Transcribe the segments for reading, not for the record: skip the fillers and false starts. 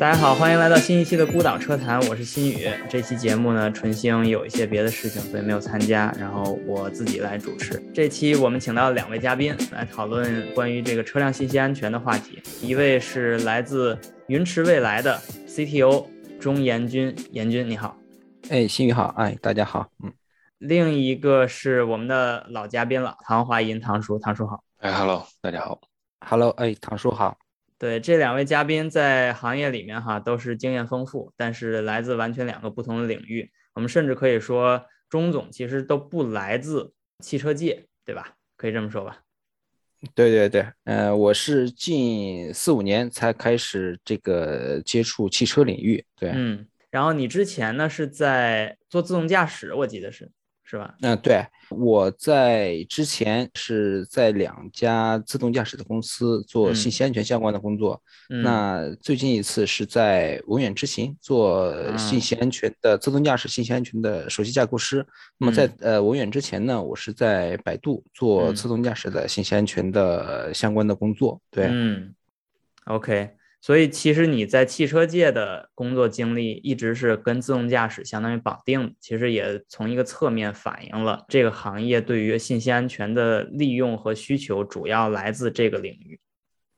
大家好，欢迎来到新一期的孤岛车谈，我是新宇。这期节目呢，纯星有一些别的事情，所以没有参加，然后我自己来主持。这期我们请到两位嘉宾来讨论关于这个车辆信息安全的话题，一位是来自云驰未来的 CTO 钟岩军，岩军你好。哎，新宇好，哎，大家好，嗯。另一个是我们的老嘉宾了，唐华银，唐叔，唐叔好。哎 ，Hello， 大家好。Hello， 哎，唐叔好。对，这两位嘉宾在行业里面哈都是经验丰富，但是来自完全两个不同的领域。我们甚至可以说钟总其实都不来自汽车界，对吧？可以这么说吧？对对对，我是近4-5年才开始这个接触汽车领域。对，嗯，然后你之前呢是在做自动驾驶，我记得是吧？嗯，对，我在之前是在2家自动驾驶的公司做信息安全相关的工作，那最近一次是在文远之行做信息安全的自动驾驶信息安全的首席架构师。那么在文远之前呢，我是在百度做自动驾驶的信息安全的相关的工作。对，嗯 ，OK， 所以其实你在汽车界的工作经历一直是跟自动驾驶相当于绑定的，其实也从一个侧面反映了这个行业对于信息安全的利用和需求主要来自这个领域。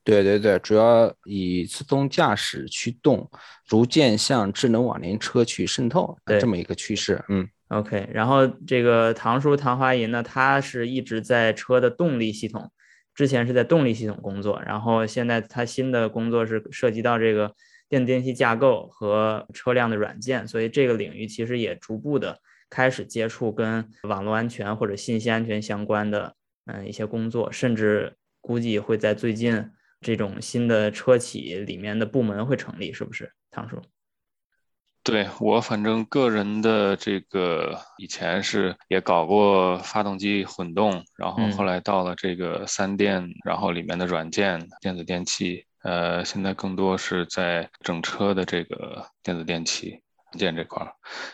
对对对，主要以自动驾驶驱动，逐渐向智能网联车去渗透，这么一个趋势。嗯 ，OK。然后这个唐叔唐华银呢，他是一直在车的动力系统。之前是在动力系统工作，然后现在他新的工作是涉及到这个电气架构和车辆的软件，所以这个领域其实也逐步的开始接触跟网络安全或者信息安全相关的一些工作，甚至估计会在最近这种新的车企里面的部门会成立，是不是唐叔？对，我反正个人的这个以前是也搞过发动机混动，然后后来到了这个3电，然后里面的软件、电子电器，现在更多是在整车的这个电子电器软件这块，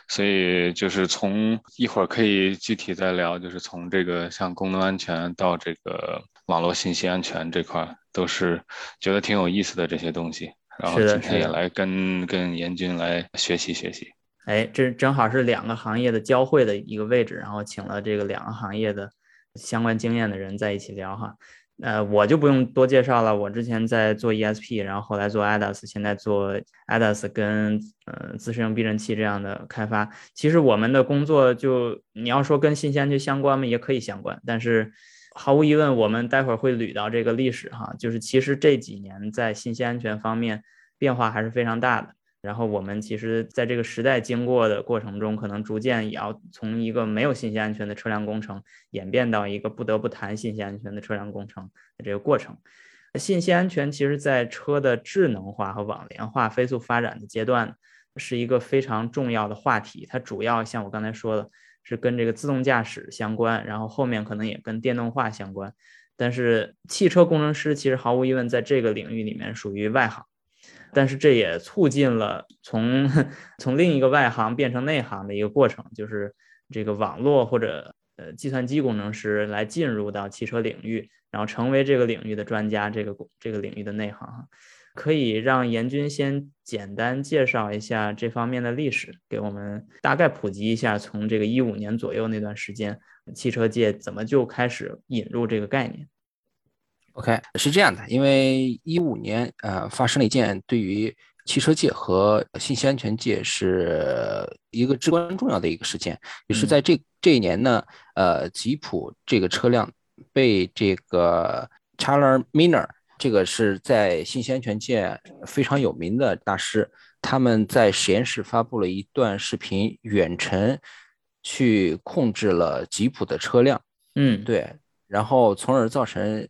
所以就是从一会儿可以具体再聊，就是从这个像功能安全到这个网络信息安全这块，都是觉得挺有意思的这些东西。然后今天也来跟严军来学习。哎，这正好是两个行业的交汇的一个位置，然后请了这个两个行业的相关经验的人在一起聊哈。我就不用多介绍了，我之前在做 ESP， 然后后来做 ADAS， 现在做 ADAS 跟自适应避震器这样的开发。其实我们的工作就你要说跟信息安全相关嘛，也可以相关，但是毫无疑问我们待会儿会捋到这个历史哈，就是其实这几年在信息安全方面变化还是非常大的，然后我们其实在这个时代经过的过程中，可能逐渐也要从一个没有信息安全的车辆工程演变到一个不得不谈信息安全的车辆工程的这个过程。信息安全其实在车的智能化和网联化飞速发展的阶段是一个非常重要的话题，它主要像我刚才说的是跟这个自动驾驶相关，然后后面可能也跟电动化相关，但是汽车工程师其实毫无疑问在这个领域里面属于外行，但是这也促进了从另一个外行变成内行的一个过程，就是这个网络或者计算机工程师来进入到汽车领域，然后成为这个领域的专家，这个领域的内行。可以让严军先简单介绍一下这方面的历史，给我们大概普及一下，从这个15年左右那段时间，汽车界怎么就开始引入这个概念。OK， 是这样的，因为15年发生了一件对于汽车界和信息安全界是一个至关重要的一个事件，也是在这一年呢，吉普这个车辆被这个 Charlie Miller，这个是在信息安全界非常有名的大师，他们在实验室发布了一段视频，远程去控制了吉普的车辆，对，然后从而造成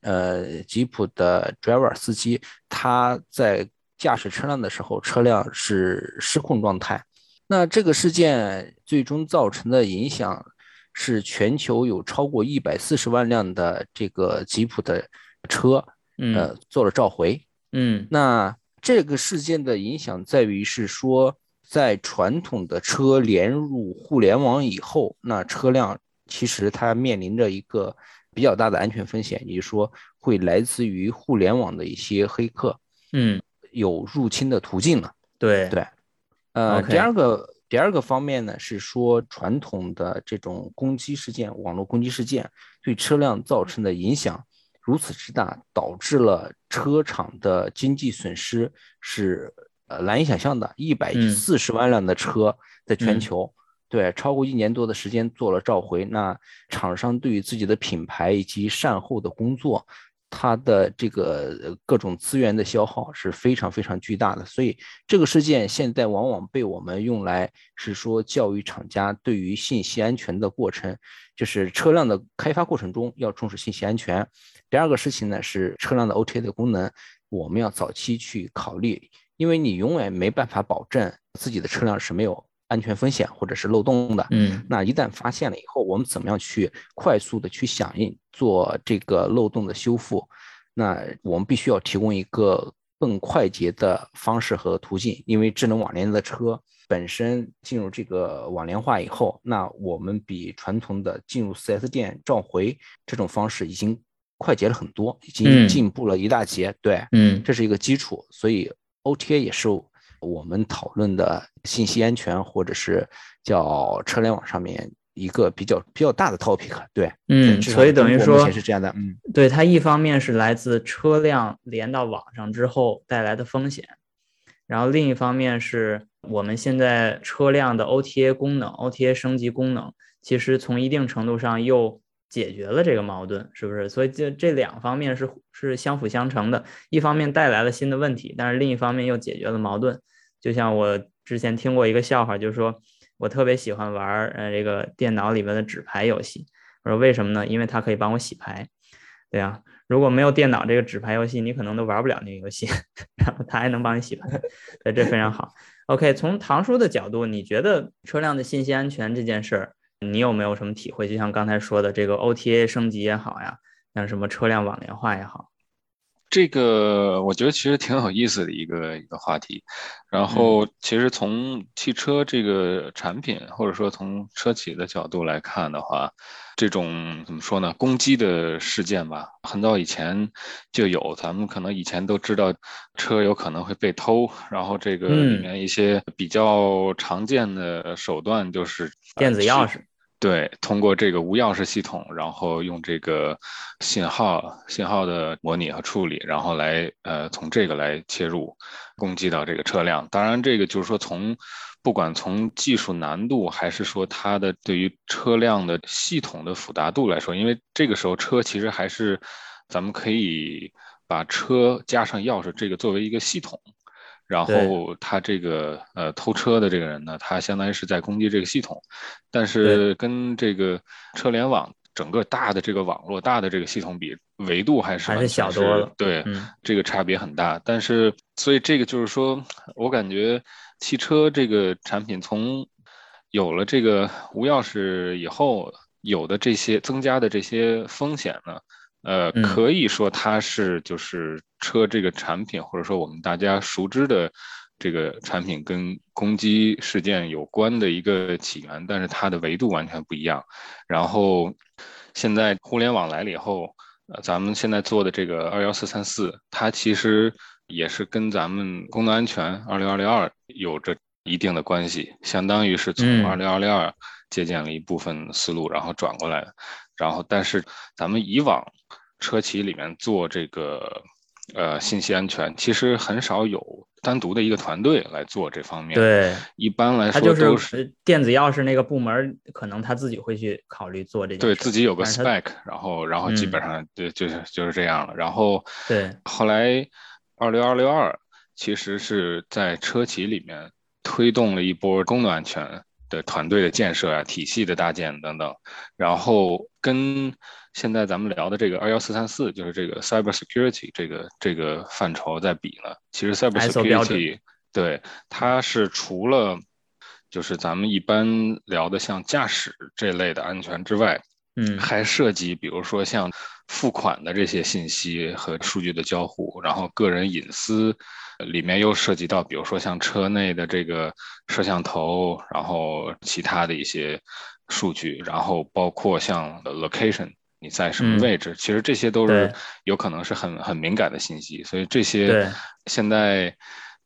吉普的 driver 司机他在驾驶车辆的时候，车辆是失控状态。那这个事件最终造成的影响是，全球有超过140万辆的这个吉普的车。做了召回。那这个事件的影响在于是说，在传统的车连入互联网以后，那车辆其实它面临着一个比较大的安全风险，也就是说会来自于互联网的一些黑客，有入侵的途径了。对对，okay. 第二个方面呢是说传统的这种攻击事件，网络攻击事件对车辆造成的影响如此之大，导致了车厂的经济损失是难以想象的，140万辆的车在全球，对，超过1年多的时间做了召回，那厂商对于自己的品牌以及善后的工作，它的这个各种资源的消耗是非常非常巨大的，所以这个事件现在往往被我们用来是说教育厂家对于信息安全的过程，就是车辆的开发过程中要重视信息安全。第二个事情呢是车辆的 OTA 的功能，我们要早期去考虑，因为你永远没办法保证自己的车辆是没有安全风险或者是漏洞的，那一旦发现了以后，我们怎么样去快速的去响应做这个漏洞的修复，那我们必须要提供一个更快捷的方式和途径，因为智能网联的车本身进入这个网联化以后，那我们比传统的进入 4S 店召回这种方式已经快捷了很多，已经进步了一大截，对，这是一个基础，所以 OTA 也是我们讨论的信息安全或者是叫车联网上面一个比较大的 topic， 对，所以等于说是这样的，对，它一方面是来自车辆连到网上之后带来的风险，然后另一方面是我们现在车辆的 OTA 功能， OTA 升级功能，其实从一定程度上又解决了这个矛盾，是不是？所以这两方面是相辅相成的，一方面带来了新的问题，但是另一方面又解决了矛盾。就像我之前听过一个笑话，就是说我特别喜欢玩这个电脑里面的纸牌游戏，我说为什么呢？因为它可以帮我洗牌，对啊，如果没有电脑这个纸牌游戏，你可能都玩不了那个游戏，然后它还能帮你洗牌，对，这非常好。 OK， 从唐叔的角度，你觉得车辆的信息安全这件事儿你有没有什么体会？就像刚才说的这个 OTA 升级也好呀，像什么车辆网联化也好，这个我觉得其实挺有意思的一个话题。然后其实从汽车这个产品或者说从车企的角度来看的话，这种怎么说呢，攻击的事件吧，很早以前就有，咱们可能以前都知道车有可能会被偷，然后这个里面一些比较常见的手段就是电子钥匙，对，通过这个无钥匙系统，然后用这个信号的模拟和处理，然后来从这个来切入攻击到这个车辆。当然这个就是说从不管从技术难度还是说它的对于车辆的系统的复杂度来说，因为这个时候车其实还是咱们可以把车加上钥匙这个作为一个系统，然后他这个偷车的这个人呢，他相当于是在攻击这个系统，但是跟这个车联网整个大的这个网络大的这个系统比，维度还是小多了，对，这个差别很大。但是所以这个就是说，我感觉汽车这个产品从有了这个无钥匙以后，有的这些增加的这些风险呢，可以说它是就是车这个产品或者说我们大家熟知的这个产品跟攻击事件有关的一个起源，但是它的维度完全不一样。然后现在互联网来了以后，咱们现在做的这个21434，它其实也是跟咱们公共安全26202有着一定的关系，相当于是从26202借鉴了一部分思路，然后转过来，然后但是咱们以往车企里面做这个信息安全，其实很少有单独的一个团队来做这方面。对，一般来说都是电子钥匙那个部门，可能他自己会去考虑做这件事。对，自己有个 spec， 然后基本上对，就是这样了。然后对，后来26262其实是在车企里面推动了一波功能安全的团队的建设啊，体系的搭建等等，然后跟现在咱们聊的这个21434，就是这个 cyber security 这个范畴在比呢，其实 cyber security 对它是除了就是咱们一般聊的像驾驶这类的安全之外，还涉及比如说像付款的这些信息和数据的交互，然后个人隐私里面又涉及到比如说像车内的这个摄像头，然后其他的一些数据，然后包括像 location， 你在什么位置，其实这些都是有可能是很敏感的信息，所以这些现在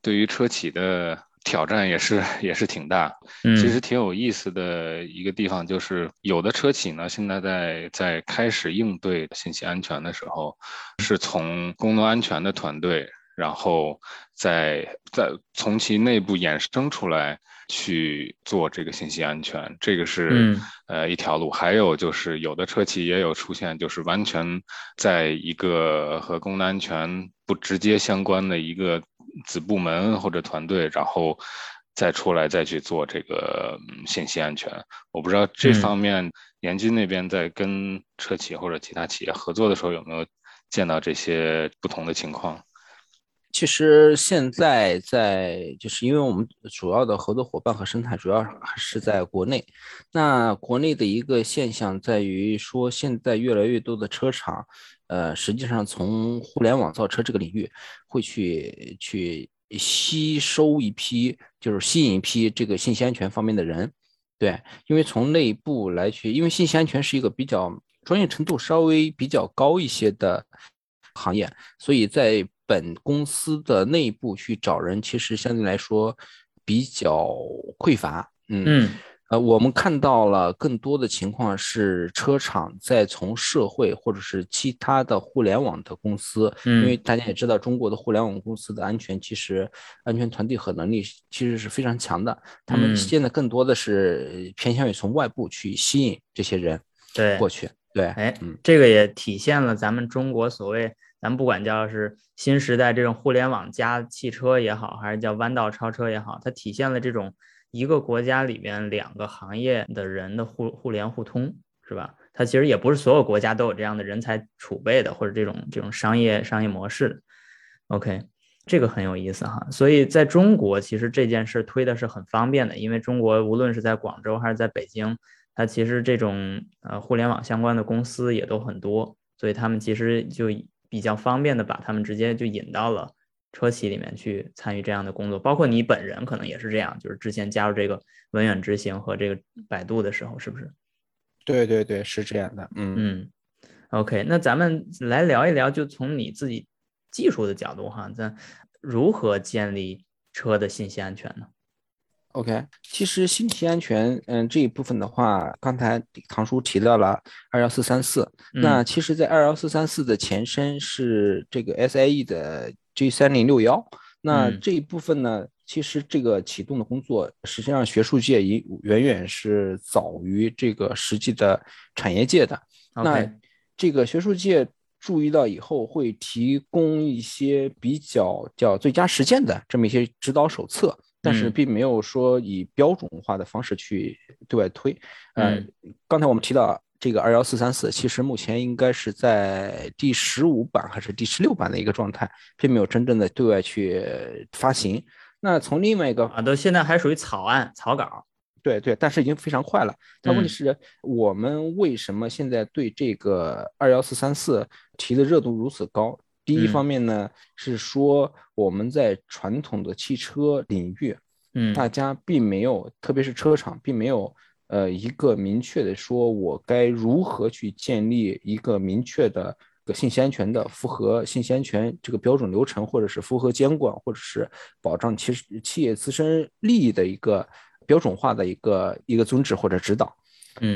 对于车企的挑战也是挺大。其实挺有意思的一个地方就是，有的车企呢，现在在开始应对信息安全的时候，是从工作安全的团队，然后再从其内部衍生出来去做这个信息安全，这个是一条路。还有就是有的车企也有出现，就是完全在一个和工作安全不直接相关的一个子部门或者团队，然后再出来再去做这个信息安全。我不知道这方面严军那边在跟车企或者其他企业合作的时候有没有见到这些不同的情况。其实现在就是因为我们主要的合作伙伴和生态主要还是在国内，那国内的一个现象在于说，现在越来越多的车厂，实际上从互联网造车这个领域会去吸引一批这个信息安全方面的人，对，因为从内部来去，因为信息安全是一个比较专业程度稍微比较高一些的行业，所以在本公司的内部去找人其实相对来说比较匮乏。我们看到了更多的情况是车厂在从社会或者是其他的互联网的公司，因为大家也知道中国的互联网公司的安全，其实安全团队和能力其实是非常强的，他们现在更多的是偏向于从外部去吸引这些人过去。对，这个也体现了咱们中国所谓咱不管叫是新时代这种互联网加汽车也好，还是叫弯道超车也好，它体现了这种一个国家里面两个行业的人的互联互通，是吧？它其实也不是所有国家都有这样的人才储备的，或者这种商业模式的。OK， 这个很有意思哈。所以在中国，其实这件事推的是很方便的，因为中国无论是在广州还是在北京，它其实这种互联网相关的公司也都很多，所以他们其实就比较方便的把他们直接就引到了车企里面去参与这样的工作，包括你本人可能也是这样，就是之前加入这个文远执行和这个百度的时候，是不是？对对对，是这样的。OK， 那咱们来聊一聊，就从你自己技术的角度哈，咱如何建立车的信息安全呢？OK， 其实信息安全这一部分的话，刚才唐叔提到了21434，那其实在21434的前身是这个 SAE 的 G3061，那这一部分呢，其实这个启动的工作实际上学术界已远是早于这个实际的产业界的。那这个学术界注意到以后，会提供一些比较叫最佳实践的这么一些指导手册，但是并没有说以标准化的方式去对外推。刚才我们提到这个21434，其实目前应该是在第15版还是第16版的一个状态，并没有真正的对外去发行。那从另外一个都现在还属于草案草稿。对对，但是已经非常快了。但问题是，我们为什么现在对这个21434提的热度如此高？第一方面呢，是说我们在传统的汽车领域，大家并没有，特别是车厂并没有一个明确的说我该如何去建立一个明确的信息安全的符合信息安全这个标准流程，或者是符合监管，或者是保障企业自身利益的一个标准化的一个宗旨或者指导。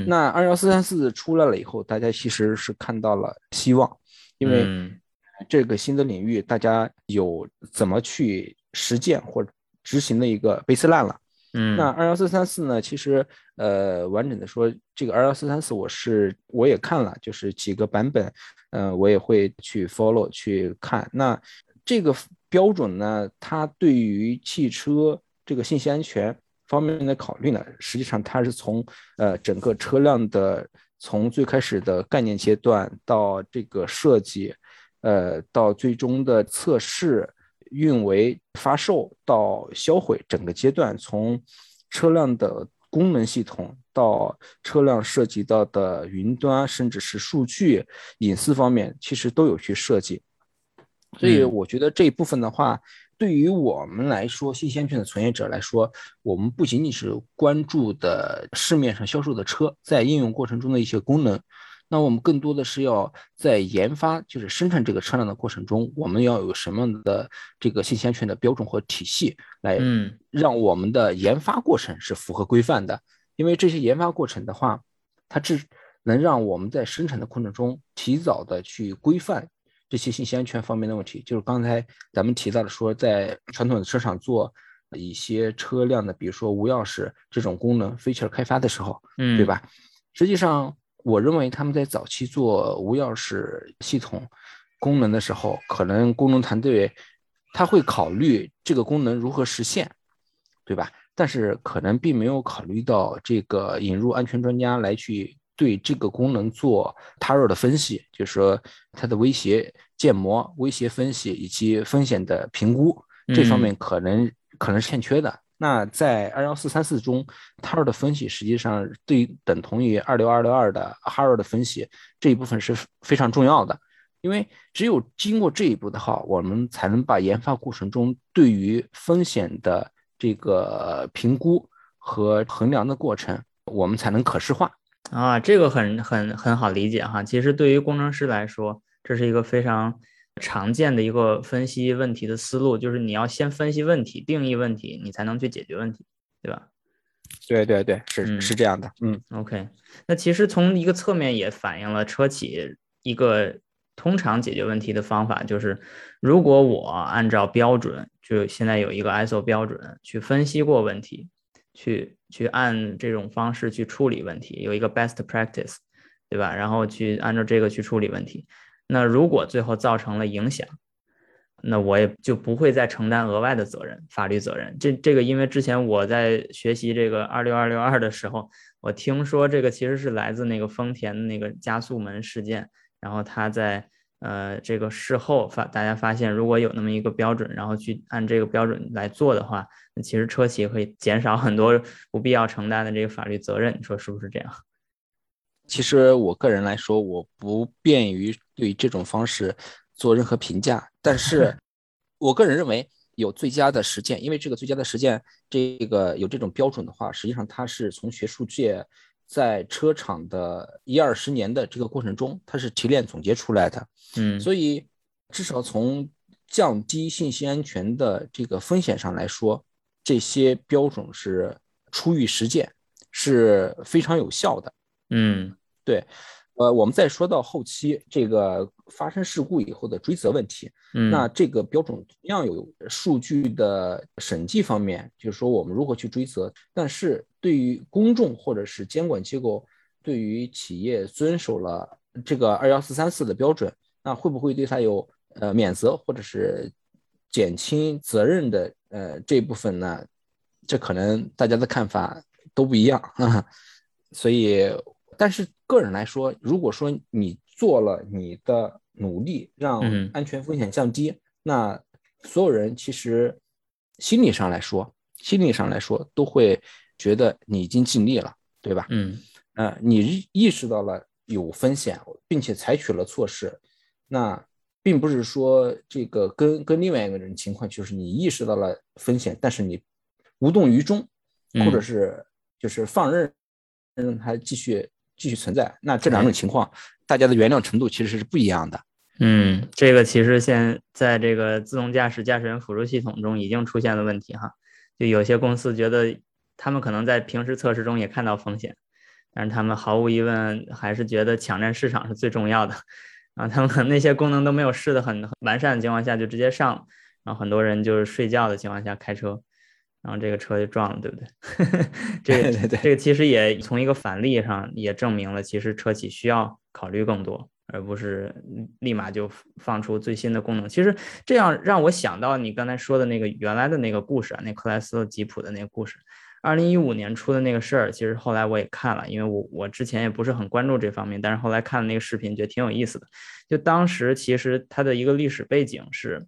那21434出来了以后，大家其实是看到了希望，因为这个新的领域大家有怎么去实践或者执行的一个 baseline 了。那21434呢，其实完整的说，这个21434我也看了，就是几个版本，我也会去 follow 去看。那这个标准呢，它对于汽车这个信息安全方面的考虑呢，实际上它是从整个车辆的从最开始的概念阶段到这个设计，到最终的测试、运维、发售到销毁整个阶段，从车辆的功能系统到车辆涉及到的云端，甚至是数据隐私方面，其实都有去设计。所以我觉得这一部分的话，对于我们来说，信息安全的从业者来说，我们不仅仅是关注的市面上销售的车在应用过程中的一些功能，那我们更多的是要在研发就是生产这个车辆的过程中，我们要有什么样的这个信息安全的标准和体系，来让我们的研发过程是符合规范的。因为这些研发过程的话，它只能让我们在生产的过程中提早的去规范这些信息安全方面的问题。就是刚才咱们提到的说，在传统的车厂做一些车辆的比如说无钥匙这种功能 feature 开发的时候，对吧，实际上我认为他们在早期做无钥匙系统功能的时候，可能功能团队他会考虑这个功能如何实现，对吧，但是可能并没有考虑到这个引入安全专家来去对这个功能做 TARA 的分析，就是说它的威胁建模、威胁分析以及风险的评估，这方面可能是欠缺的。那在21434中 ，TARA 的分析实际上对等同于26262的 HARA 的分析，这一部分是非常重要的，因为只有经过这一步的话，我们才能把研发过程中对于风险的这个评估和衡量的过程，我们才能可视化。啊，这个很好理解哈。其实对于工程师来说，这是一个非常常见的一个分析问题的思路，就是你要先分析问题、定义问题，你才能去解决问题，对吧？对对对，是这样的。OK， 那其实从一个侧面也反映了车企一个通常解决问题的方法，就是如果我按照标准，就现在有一个 ISO 标准去分析过问题。去按这种方式去处理问题，有一个 best practice， 对吧，然后去按照这个去处理问题，那如果最后造成了影响，那我也就不会再承担额外的责任，法律责任。这个因为之前我在学习这个26262的时候，我听说这个其实是来自那个丰田的那个加速门事件，然后他在这个事后大家发现，如果有那么一个标准，然后去按这个标准来做的话，那其实车企会减少很多不必要承担的这个法律责任，你说是不是这样？其实我个人来说，我不便于对这种方式做任何评价，但是我个人认为有最佳的实践，因为这个最佳的实践，这个有这种标准的话，实际上它是从学术界在车厂的10-20年的这个过程中，它是提炼总结出来的。所以至少从降低信息安全的这个风险上来说，这些标准是出于实践，是非常有效的。对。我们再说到后期这个发生事故以后的追责问题，那这个标准同样有数据的审计方面，就是说我们如何去追责，但是对于公众或者是监管机构，对于企业遵守了这个21434的标准，那会不会对它有免责或者是减轻责任的这部分呢？这可能大家的看法都不一样，所以但是个人来说，如果说你做了你的努力让安全风险降低，那所有人其实心理上来说都会觉得你已经尽力了，对吧？你意识到了有风险并且采取了措施，那并不是说这个跟另外一个人情况，就是你意识到了风险但是你无动于衷，或者是就是放任让它继续存在，那这两种情况大家的原谅程度其实是不一样的。这个其实现在这个自动驾驶驾驶员辅助系统中已经出现了问题哈，就有些公司觉得他们可能在平时测试中也看到风险，但是他们毫无疑问还是觉得抢占市场是最重要的，然后他们可能那些功能都没有试得很完善的情况下就直接上了，然后很多人就是睡觉的情况下开车，然后这个车就撞了，对不对？这个其实也从一个反例上也证明了，其实车企需要考虑更多，而不是立马就放出最新的功能。其实这样让我想到你刚才说的那个原来的那个故事啊，那克莱斯勒吉普的那个故事，2015年出的那个事儿，其实后来我也看了，因为我之前也不是很关注这方面，但是后来看了那个视频，觉得挺有意思的。就当时其实它的一个历史背景是，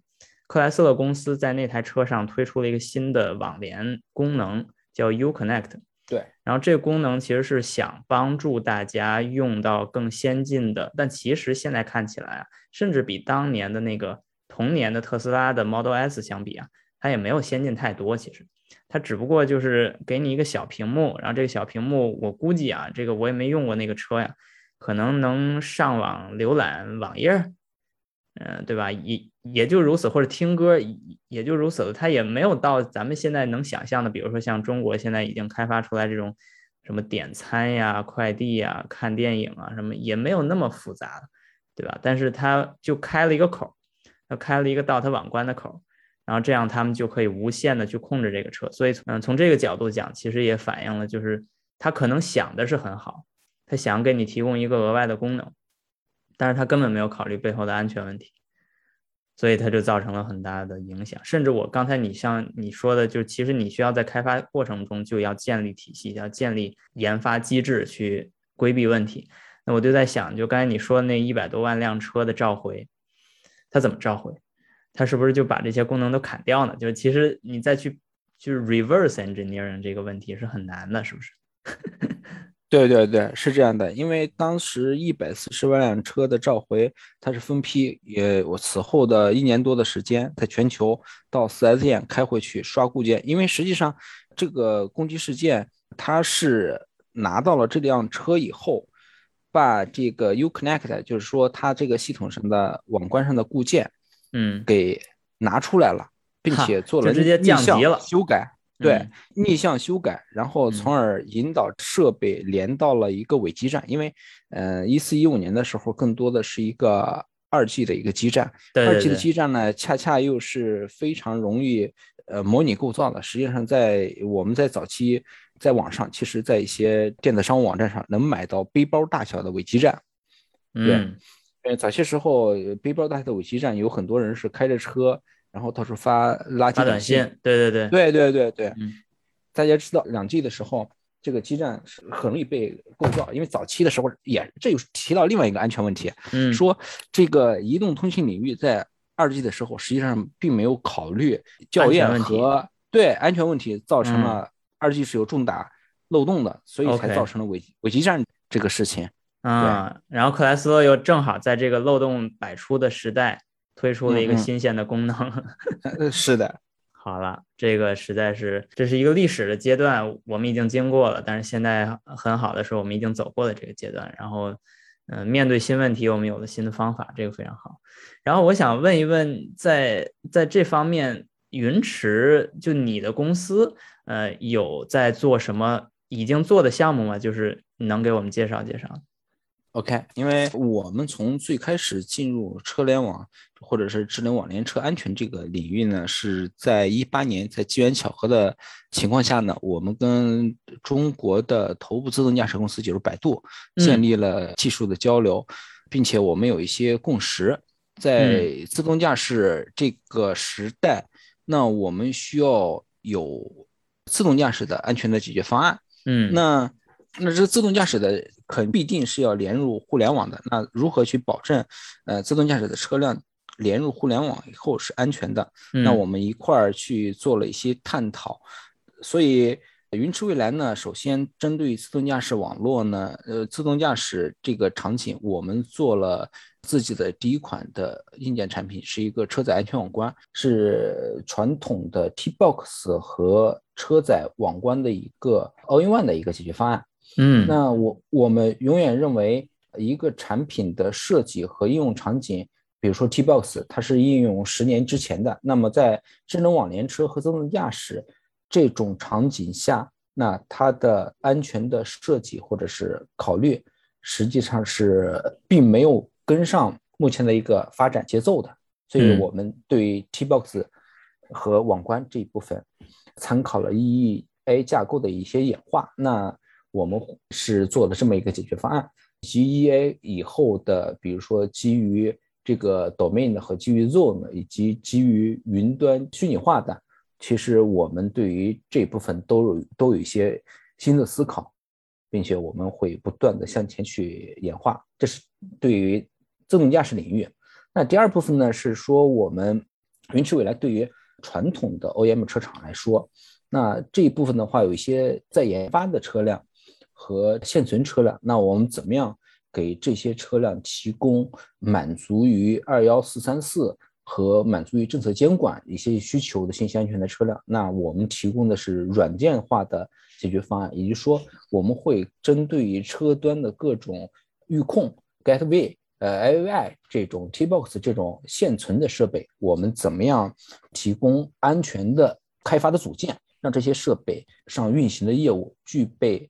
克莱斯勒公司在那台车上推出了一个新的网联功能叫 UConnect， 对，然后这个功能其实是想帮助大家用到更先进的，但其实现在看起来啊，甚至比当年的那个同年的特斯拉的 Model S 相比啊，它也没有先进太多，其实它只不过就是给你一个小屏幕，然后这个小屏幕我估计啊，这个我也没用过那个车呀，可能能上网浏览网页，对吧？也就如此，或者听歌也就如此，它也没有到咱们现在能想象的，比如说像中国现在已经开发出来这种什么点餐呀、快递呀、看电影啊什么，也没有那么复杂，对吧？但是它就开了一个口，它开了一个到它网关的口，然后这样他们就可以无限的去控制这个车。所以从这个角度讲，其实也反映了就是他可能想的是很好，他想给你提供一个额外的功能，但是他根本没有考虑背后的安全问题，所以他就造成了很大的影响。甚至我刚才你像你说的，就其实你需要在开发过程中就要建立体系，要建立研发机制去规避问题。那我就在想，就刚才你说那100多万辆车的召回，他怎么召回？他是不是就把这些功能都砍掉呢？就是其实你再去 reverse engineering 这个问题是很难的，是不是？对对对，是这样的。因为当时140万辆车的召回，它是分批，我此后的1年多的时间，在全球到 4S 店开会去刷固件。因为实际上这个攻击事件，它是拿到了这辆车以后，把这个 UConnect， 就是说它这个系统上的网关上的固件，给拿出来了，并且做了逆向修改。对，逆向修改，然后从而引导设备连到了一个伪基站。因为14、15年的时候，更多的是一个2G 的一个基站。2G 的基站呢，恰恰又是非常容易模拟构造的。实际上在我们在早期在网上，其实在一些电子商务网站上能买到背包大小的伪基站。对，早些时候背包大小的伪基站有很多人是开着车，然后到处发垃圾短信。对对对对对对对，大家知道 2G 的时候，这个基站是很容易被构造。因为早期的时候也这又提到另外一个安全问题，说这个移动通信领域在 2G 的时候实际上并没有考虑校验和对安全问题，造成了 2G 是有重大漏洞的，所以才造成了伪基站这个事情。然后克莱斯勒又正好在这个漏洞百出的时代推出了一个新鲜的功能。是的。好了，这个实在是，这是一个历史的阶段，我们已经经过了，但是现在很好的是我们已经走过了这个阶段，然后面对新问题我们有了新的方法，这个非常好。然后我想问一问，在这方面云池就你的公司有在做什么已经做的项目吗？就是能给我们介绍介绍。OK， 因为我们从最开始进入车联网或者是智能网联车安全这个领域呢，是在18年，在机缘巧合的情况下呢，我们跟中国的头部自动驾驶公司就是百度建立了技术的交流，并且我们有一些共识。在自动驾驶这个时代，那我们需要有自动驾驶的安全的解决方案。那这自动驾驶的必定是要连入互联网的，那如何去保证自动驾驶的车辆连入互联网以后是安全的？那我们一块儿去做了一些探讨。所以云池未来呢，首先针对自动驾驶网络呢，自动驾驶这个场景，我们做了自己的第一款的硬件产品，是一个车载安全网关，是传统的 T-box 和车载网关的一个 All-in-One 的一个解决方案。那我们永远认为一个产品的设计和应用场景，比如说 T-box， 它是应用10年之前的，那么在智能网联车和自动驾驶这种场景下，那它的安全的设计或者是考虑，实际上是并没有跟上目前的一个发展节奏的。所以我们对于 T-box 和网关这一部分，参考了 EEA 架构的一些演化。那我们是做了这么一个解决方案，以及 EA 以后的，比如说基于这个 domain 和基于 zone 以及基于云端虚拟化的，其实我们对于这部分都有一些新的思考，并且我们会不断的向前去演化。这是对于自动驾驶领域。那第二部分呢，是说我们云池未来对于传统的 OEM 车厂来说，那这一部分的话，有一些在研发的车辆和现存车辆，那我们怎么样给这些车辆提供满足于21434和满足于政策监管一些需求的信息安全的车辆？那我们提供的是软件化的解决方案，也就是说我们会针对于车端的各种 UConnect、Gateway、IVI 这种 T-box 这种现存的设备，我们怎么样提供安全的开发的组件，让这些设备上运行的业务具备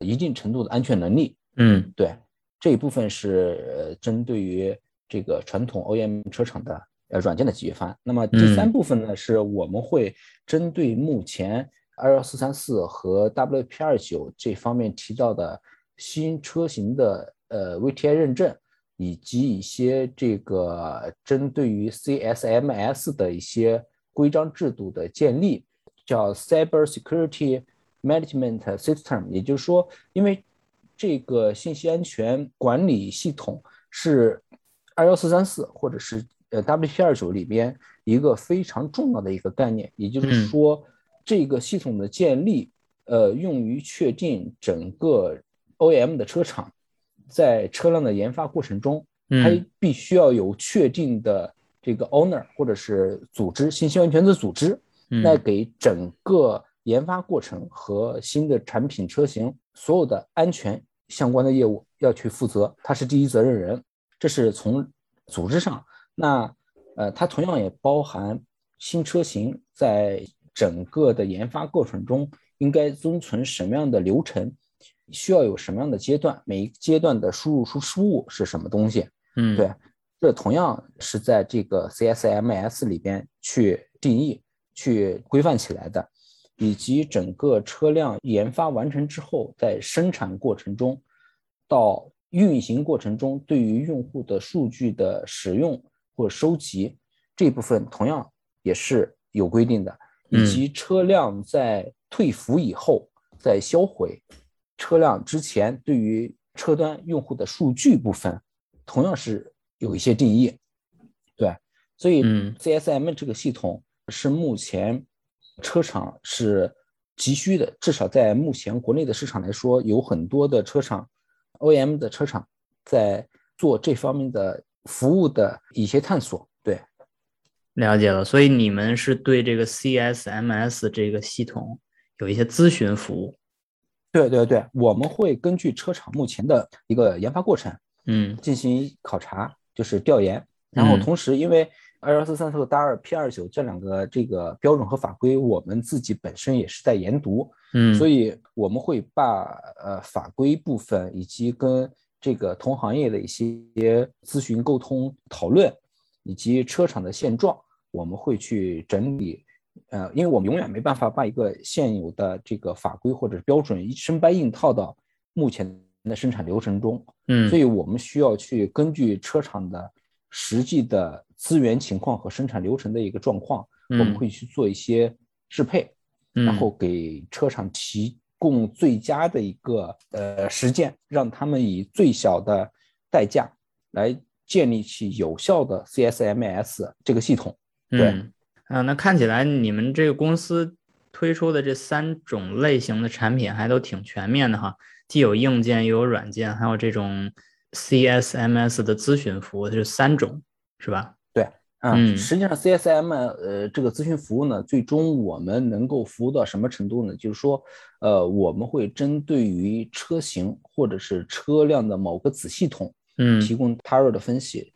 一定程度的安全能力。嗯，对，这一部分是针对于这个传统 OEM 车厂的软件的解决方案。那么第三部分呢，是我们会针对目前21434和 WP29 这方面提到的新车型的VTI 认证，以及一些这个针对于 CSMS 的一些规章制度的建立，叫 Cyber Security Management System。 也就是说，因为这个信息安全管理系统是21434或者是WP29 里边一个非常重要的一个概念，也就是说这个系统的建立用于确定整个 OEM 的车厂在车辆的研发过程中，它必须要有确定的这个 owner 或者是组织，信息安全的组织，来给整个研发过程和新的产品车型所有的安全相关的业务要去负责，它是第一责任人。这是从组织上。那它同样也包含新车型在整个的研发过程中应该遵循什么样的流程，需要有什么样的阶段，每一阶段的输入输出是什么东西。嗯，对，这同样是在这个 CSMS 里边去定义去规范起来的，以及整个车辆研发完成之后，在生产过程中到运行过程中对于用户的数据的使用或收集，这部分同样也是有规定的，以及车辆在退服以后在销毁，车辆之前对于车端用户的数据部分同样是有一些定义。对，所以 CSM 这个系统是目前车厂是急需的，至少在目前国内的市场来说，有很多的车厂 OEM 的车厂在做这方面的服务的一些探索。对，了解了。所以你们是对这个 CSMS 这个系统有一些咨询服务。对对对，我们会根据车厂目前的一个研发过程，进行考察，就是调研。然后同时，因为21434和WP29这两个这个标准和法规，我们自己本身也是在研读，所以我们会把法规部分以及跟这个同行业的一些咨询、沟通、讨论，以及车厂的现状，我们会去整理。因为我们永远没办法把一个现有的这个法规或者标准生搬硬套到目前的生产流程中，所以我们需要去根据车厂的实际的资源情况和生产流程的一个状况，我们会去做一些适配，然后给车厂提供最佳的一个实践，让他们以最小的代价来建立起有效的 CSMS 这个系统。对，那看起来你们这个公司推出的这三种类型的产品还都挺全面的哈，既有硬件又有软件，还有这种 CSMS 的咨询服务，就是三种是吧？对，实际上 CSM 这个咨询服务呢，最终我们能够服务到什么程度呢？就是说，我们会针对于车型或者是车辆的某个子系统，提供 TARA 的分析，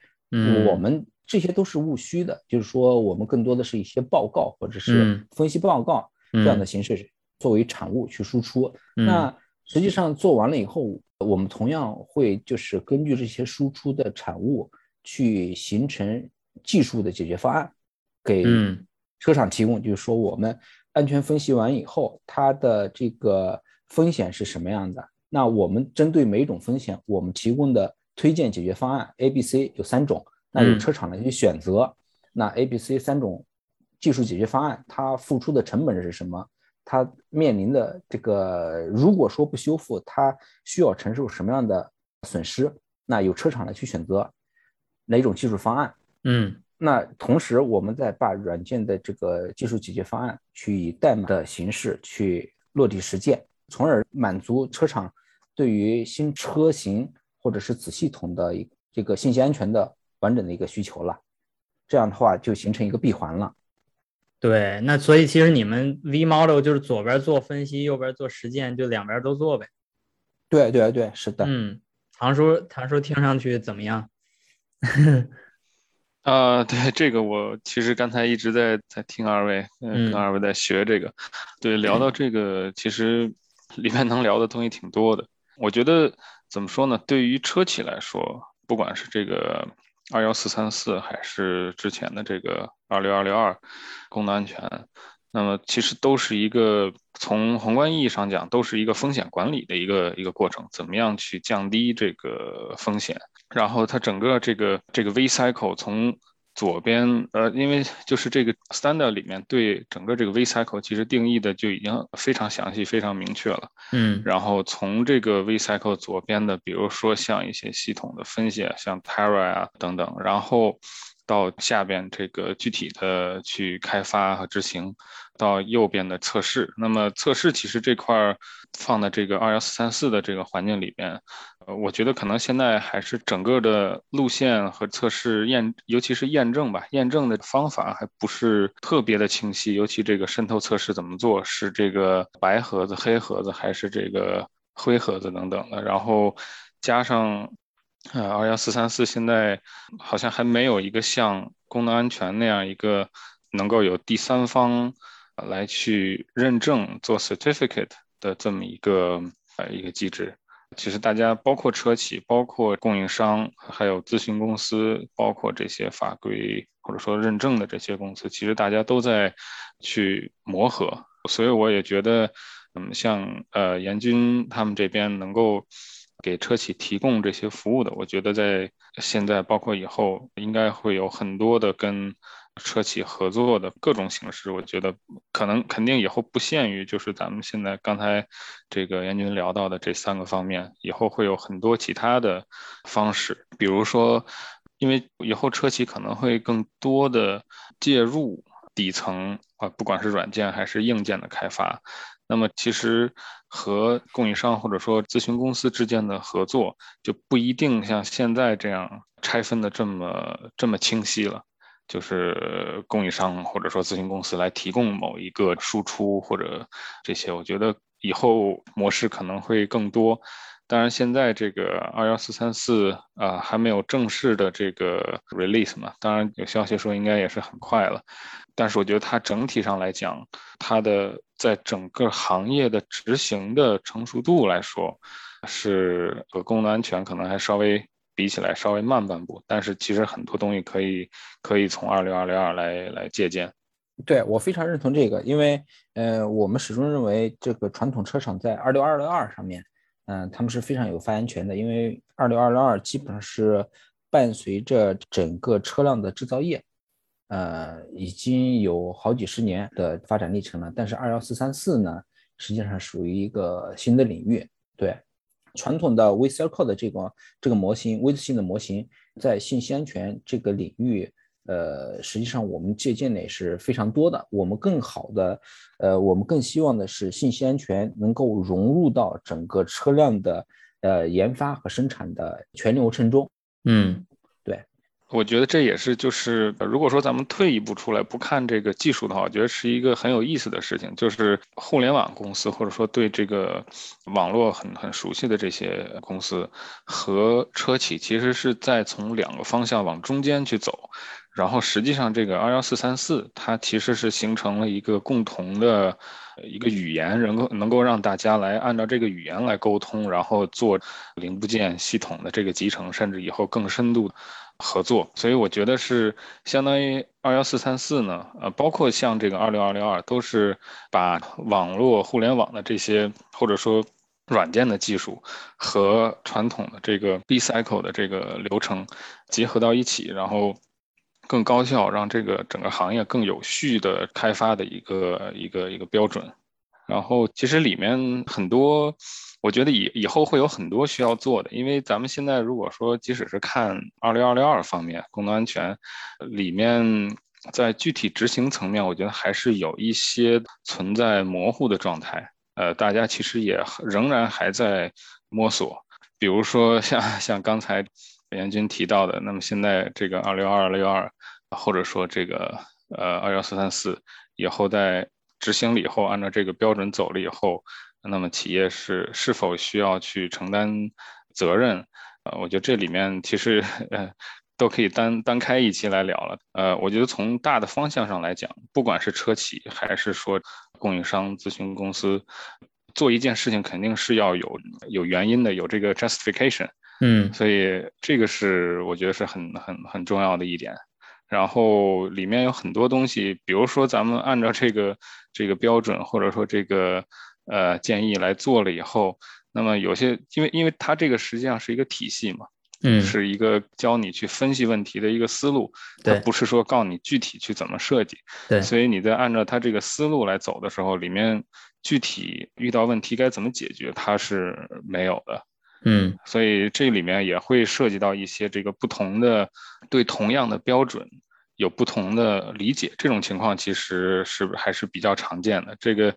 我们这些都是务虚的，就是说我们更多的是一些报告或者是分析报告这样的形式作为产物去输出。那实际上做完了以后，我们同样会就是根据这些输出的产物去形成技术的解决方案给车厂提供，就是说我们安全分析完以后它的这个风险是什么样的，那我们针对每一种风险我们提供的推荐解决方案 ABC 有三种，那有车厂来去选择，那 ABC 三种技术解决方案它付出的成本是什么，它面临的这个如果说不修复它需要承受什么样的损失，那有车厂来去选择哪种技术方案。那同时我们再把软件的这个技术解决方案去以代码的形式去落地实践，从而满足车厂对于新车型或者是子系统的这个信息安全的完整的一个需求了，这样的话就形成一个闭环了。对，那所以其实你们 V model 就是左边做分析，右边做实践，就两边都做呗。对对对，是的。唐叔听上去怎么样？对，这个我其实刚才一直在听二位，跟二位在学这个。对，聊到这个，其实里面能聊的东西挺多的。我觉得怎么说呢？对于车企来说，不管是这个21434还是之前的这个26262功能安全，那么其实都是一个从宏观意义上讲，都是一个风险管理的一个过程，怎么样去降低这个风险？然后它整个这个 V cycle 从左边，因为就是这个 standard 里面对整个这个 V cycle 其实定义的就已经非常详细、非常明确了。然后从这个 V cycle 左边的，比如说像一些系统的分析，像 TARA 啊等等，然后到下边这个具体的去开发和执行，到右边的测试。那么测试其实这块放在这个21434的这个环境里边，我觉得可能现在还是整个的路线和测试尤其是验证吧，验证的方法还不是特别的清晰，尤其这个渗透测试怎么做，是这个白盒子、黑盒子还是这个灰盒子等等的，然后加上21434现在好像还没有一个像功能安全那样一个能够有第三方来去认证做 certificate 的这么一个机制。其实大家包括车企，包括供应商，还有咨询公司，包括这些法规或者说认证的这些公司，其实大家都在去磨合。所以我也觉得像严军他们这边能够给车企提供这些服务的，我觉得在现在包括以后应该会有很多的跟车企合作的各种形式。我觉得可能肯定以后不限于就是咱们现在刚才这个严军聊到的这三个方面，以后会有很多其他的方式，比如说因为以后车企可能会更多的介入底层不管是软件还是硬件的开发，那么其实和供应商或者说咨询公司之间的合作就不一定像现在这样拆分的这么清晰了，就是供应商或者说咨询公司来提供某一个输出或者这些，我觉得以后模式可能会更多。当然现在这个21434还没有正式的这个 release 嘛，当然有消息说应该也是很快了，但是我觉得它整体上来讲，它的在整个行业的执行的成熟度来说，是和功能安全可能还稍微比起来稍微慢半步，但是其实很多东西可以从26262来借鉴。对，我非常认同这个，因为我们始终认为这个传统车厂在26262上面他们是非常有发言权的，因为26262基本上是伴随着整个车辆的制造业已经有好几十年的发展历程了，但是21434呢实际上属于一个新的领域。对，传统的 V Circle 的这个模型， V 字性的模型在信息安全这个领域实际上我们借鉴的也是非常多的，我们更希望的是信息安全能够融入到整个车辆的研发和生产的全流程中。对，我觉得这也是就是如果说咱们退一步出来不看这个技术的话，我觉得是一个很有意思的事情，就是互联网公司或者说对这个网络很熟悉的这些公司和车企其实是在从两个方向往中间去走，然后实际上这个21434它其实是形成了一个共同的一个语言，能够让大家来按照这个语言来沟通，然后做零部件系统的这个集成，甚至以后更深度合作。所以我觉得是相当于21434呢包括像这个26262都是把网络互联网的这些或者说软件的技术和传统的这个 B cycle 的这个流程结合到一起，然后更高效，让这个整个行业更有序的开发的一个标准。然后其实里面很多我觉得以后会有很多需要做的，因为咱们现在如果说即使是看26262方面功能安全里面，在具体执行层面我觉得还是有一些存在模糊的状态，大家其实也仍然还在摸索。比如说像刚才严军提到的，那么现在这个26262或者说这个21434以后在执行了以后，按照这个标准走了以后，那么企业是否需要去承担责任，我觉得这里面其实都可以单开一期来聊了。我觉得从大的方向上来讲，不管是车企还是说供应商、咨询公司，做一件事情肯定是要有原因的，有这个 justification。嗯，所以这个是我觉得是很重要的一点。然后里面有很多东西，比如说咱们按照这个标准或者说这个建议来做了以后，那么有些因为它这个实际上是一个体系嘛。嗯，是一个教你去分析问题的一个思路，它不是说告诉你具体去怎么设计。对，所以你在按照它这个思路来走的时候，里面具体遇到问题该怎么解决，它是没有的。嗯，所以这里面也会涉及到一些这个不同的对同样的标准有不同的理解，这种情况其实是还是比较常见的。这个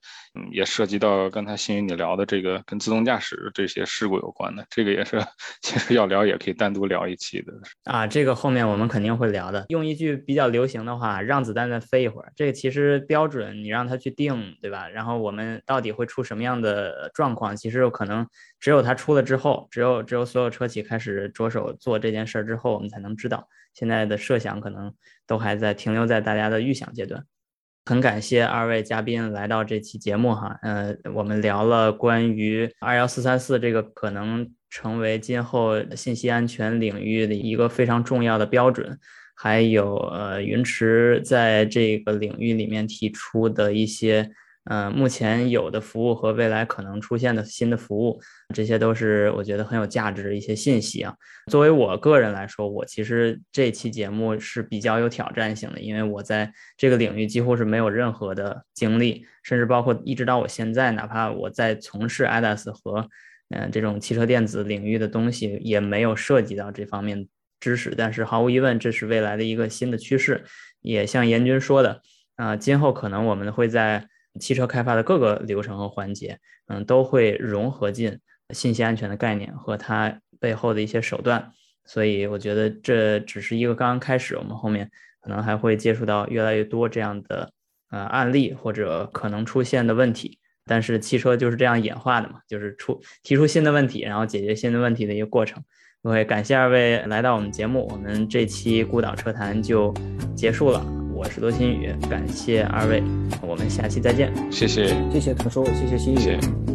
也涉及到刚才新宇你聊的这个跟自动驾驶这些事故有关的，这个也是其实要聊也可以单独聊一期的啊。这个后面我们肯定会聊的。用一句比较流行的话，让子弹再飞一会儿。这个其实标准你让它去定，对吧？然后我们到底会出什么样的状况，其实有可能只有它出了之后，只有所有车企开始着手做这件事之后，我们才能知道。现在的设想可能都还在停留在大家的预想阶段。很感谢二位嘉宾来到这期节目哈，我们聊了关于21434这个可能成为今后信息安全领域的一个非常重要的标准，还有云池在这个领域里面提出的一些目前有的服务和未来可能出现的新的服务，这些都是我觉得很有价值的一些信息啊。作为我个人来说，我其实这期节目是比较有挑战性的，因为我在这个领域几乎是没有任何的经历，甚至包括一直到我现在，哪怕我在从事 ADAS 和这种汽车电子领域的东西，也没有涉及到这方面知识。但是毫无疑问，这是未来的一个新的趋势。也像严军说的，今后可能我们会在汽车开发的各个流程和环节，都会融合进信息安全的概念和它背后的一些手段。所以我觉得这只是一个刚刚开始，我们后面可能还会接触到越来越多这样的案例或者可能出现的问题。但是汽车就是这样演化的嘛，就是提出新的问题，然后解决新的问题的一个过程。OK， 感谢二位来到我们节目，我们这期孤岛车谈就结束了。我是罗新宇，感谢二位，我们下期再见。谢谢，谢谢唐叔，谢谢新宇。谢谢。